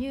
し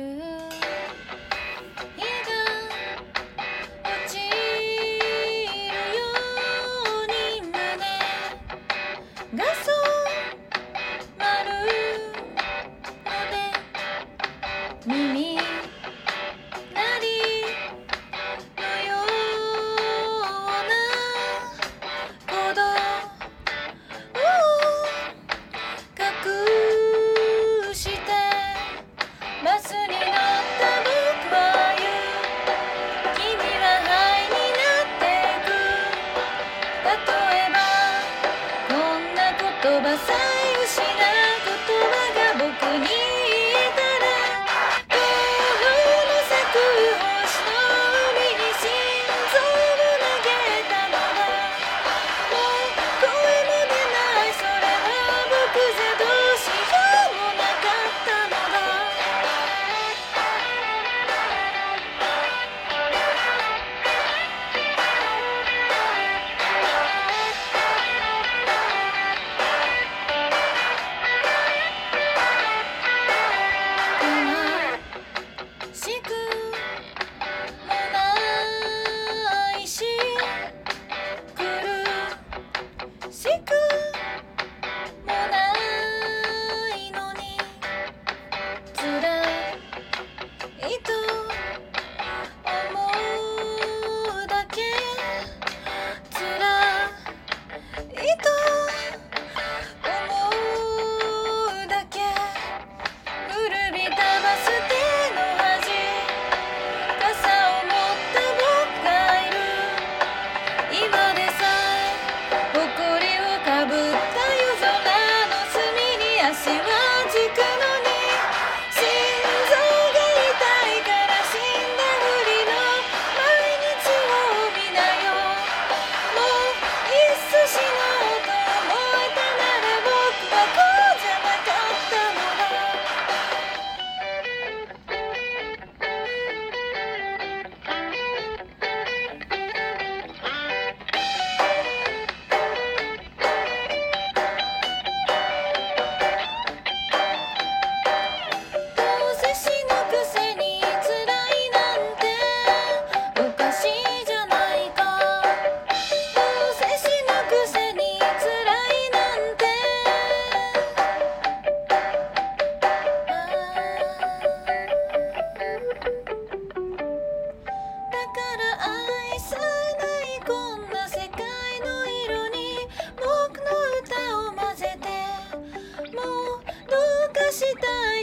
たい